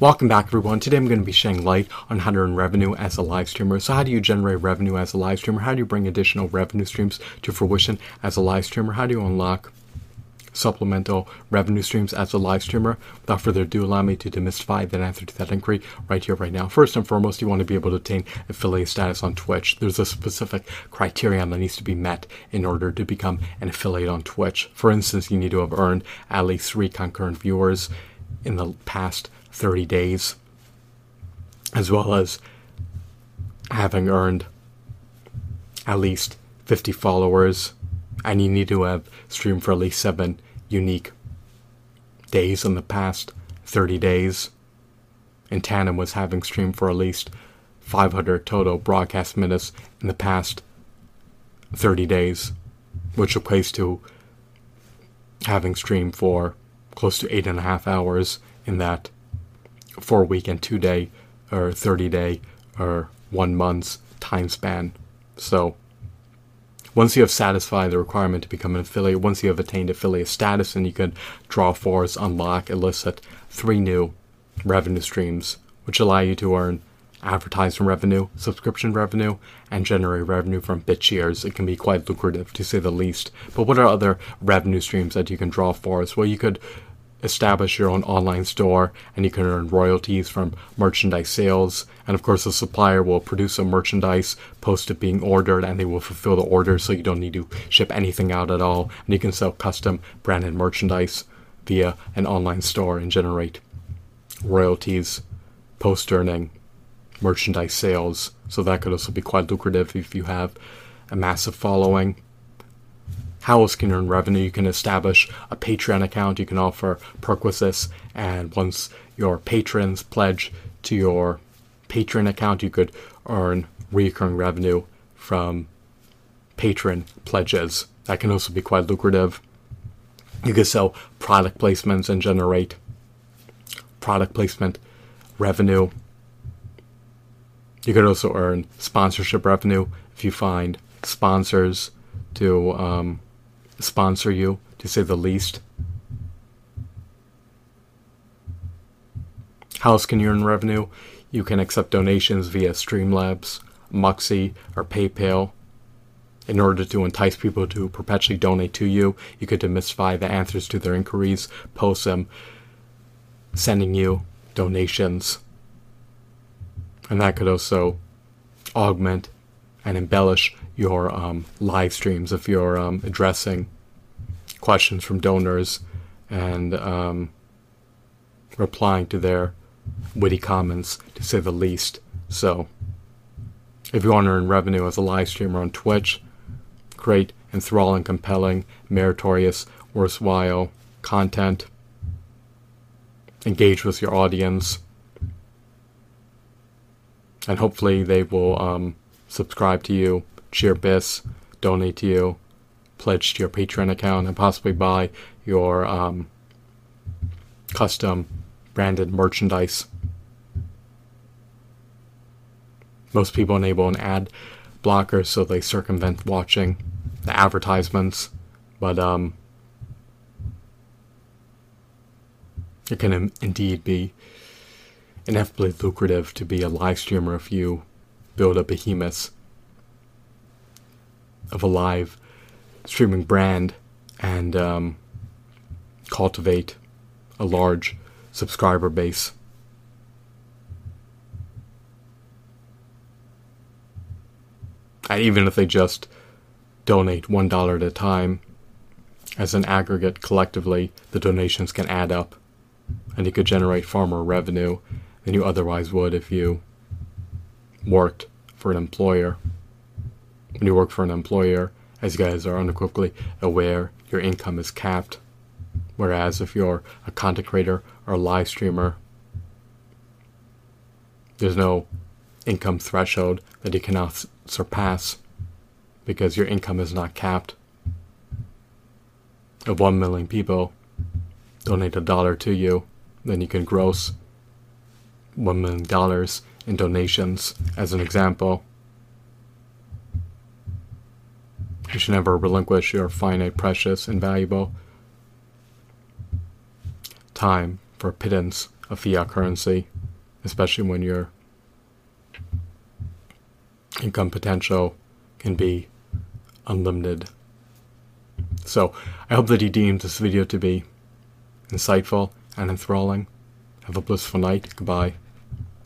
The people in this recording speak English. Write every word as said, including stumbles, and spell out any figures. Welcome back, everyone. Today I'm going to be shedding light on how to earn revenue as a live streamer. So how do you generate revenue as a live streamer? How do you bring additional revenue streams to fruition as a live streamer? How do you unlock supplemental revenue streams as a live streamer? Without further ado, allow me to demystify the answer to that inquiry right here, right now. First and foremost, you want to be able to obtain affiliate status on Twitch. There's a specific criterion that needs to be met in order to become an affiliate on Twitch. For instance, you need to have earned at least three concurrent viewers in the past thirty days, as well as having earned at least fifty followers, and you need to have streamed for at least seven unique days in the past thirty days. And Tandem was having streamed for at least five hundred total broadcast minutes in the past thirty days, which equates to having streamed for close to eight and a half hours in that four week and two day or thirty day or one month's time span. So once you have satisfied the requirement to become an affiliate, once you have attained affiliate status, and you can draw force, unlock, elicit three new revenue streams, which allow you to earn advertising revenue, subscription revenue, and generate revenue from bit shares. It can be quite lucrative, to say the least. But what are other revenue streams that you can draw forth? Well, you could establish your own online store, and you can earn royalties from merchandise sales. And of course, the supplier will produce some merchandise, post it being ordered, and they will fulfill the order, so you don't need to ship anything out at all. And you can sell custom branded merchandise via an online store and generate royalties post earning merchandise sales. So that could also be quite lucrative if you have a massive following. How else can you earn revenue? You can establish a Patreon account. You can offer perquisites, and once your patrons pledge to your Patreon account, you could earn recurring revenue from patron pledges. That can also be quite lucrative. You could sell product placements and generate product placement revenue. You could also earn sponsorship revenue if you find sponsors to um, sponsor you, to say the least. How else can you earn revenue? You can accept donations via Streamlabs, Muxie, or PayPal. In order to entice people to perpetually donate to you, you could demystify the answers to their inquiries, post them, sending you donations. And that could also augment and embellish your um, live streams if you're um, addressing questions from donors and um, replying to their witty comments, to say the least. So if you want to earn revenue as a live streamer on Twitch, create enthralling, compelling, meritorious, worthwhile content, engage with your audience, and hopefully they will um, subscribe to you, share this, donate to you, pledge to your Patreon account, and possibly buy your um, custom branded merchandise. Most people enable an ad blocker, so they circumvent watching the advertisements, but um, it can in- indeed be ineffably lucrative to be a live streamer if you build a behemoth of a live streaming brand and um, cultivate a large subscriber base. And even if they just donate one dollar at a time, as an aggregate collectively, the donations can add up, and you could generate far more revenue than you otherwise would if you worked for an employer. When you work for an employer, as you guys are unequivocally aware, your income is capped. Whereas if you're a content creator or a live streamer, there's no income threshold that you cannot surpass because your income is not capped. If one million people donate a dollar to you, then you can gross one million dollars in donations, as an example. You should never relinquish your finite, precious, and valuable time for a pittance a fiat currency, especially when your income potential can be unlimited. So I hope that you deemed this video to be insightful and enthralling. Have a blissful night. Goodbye.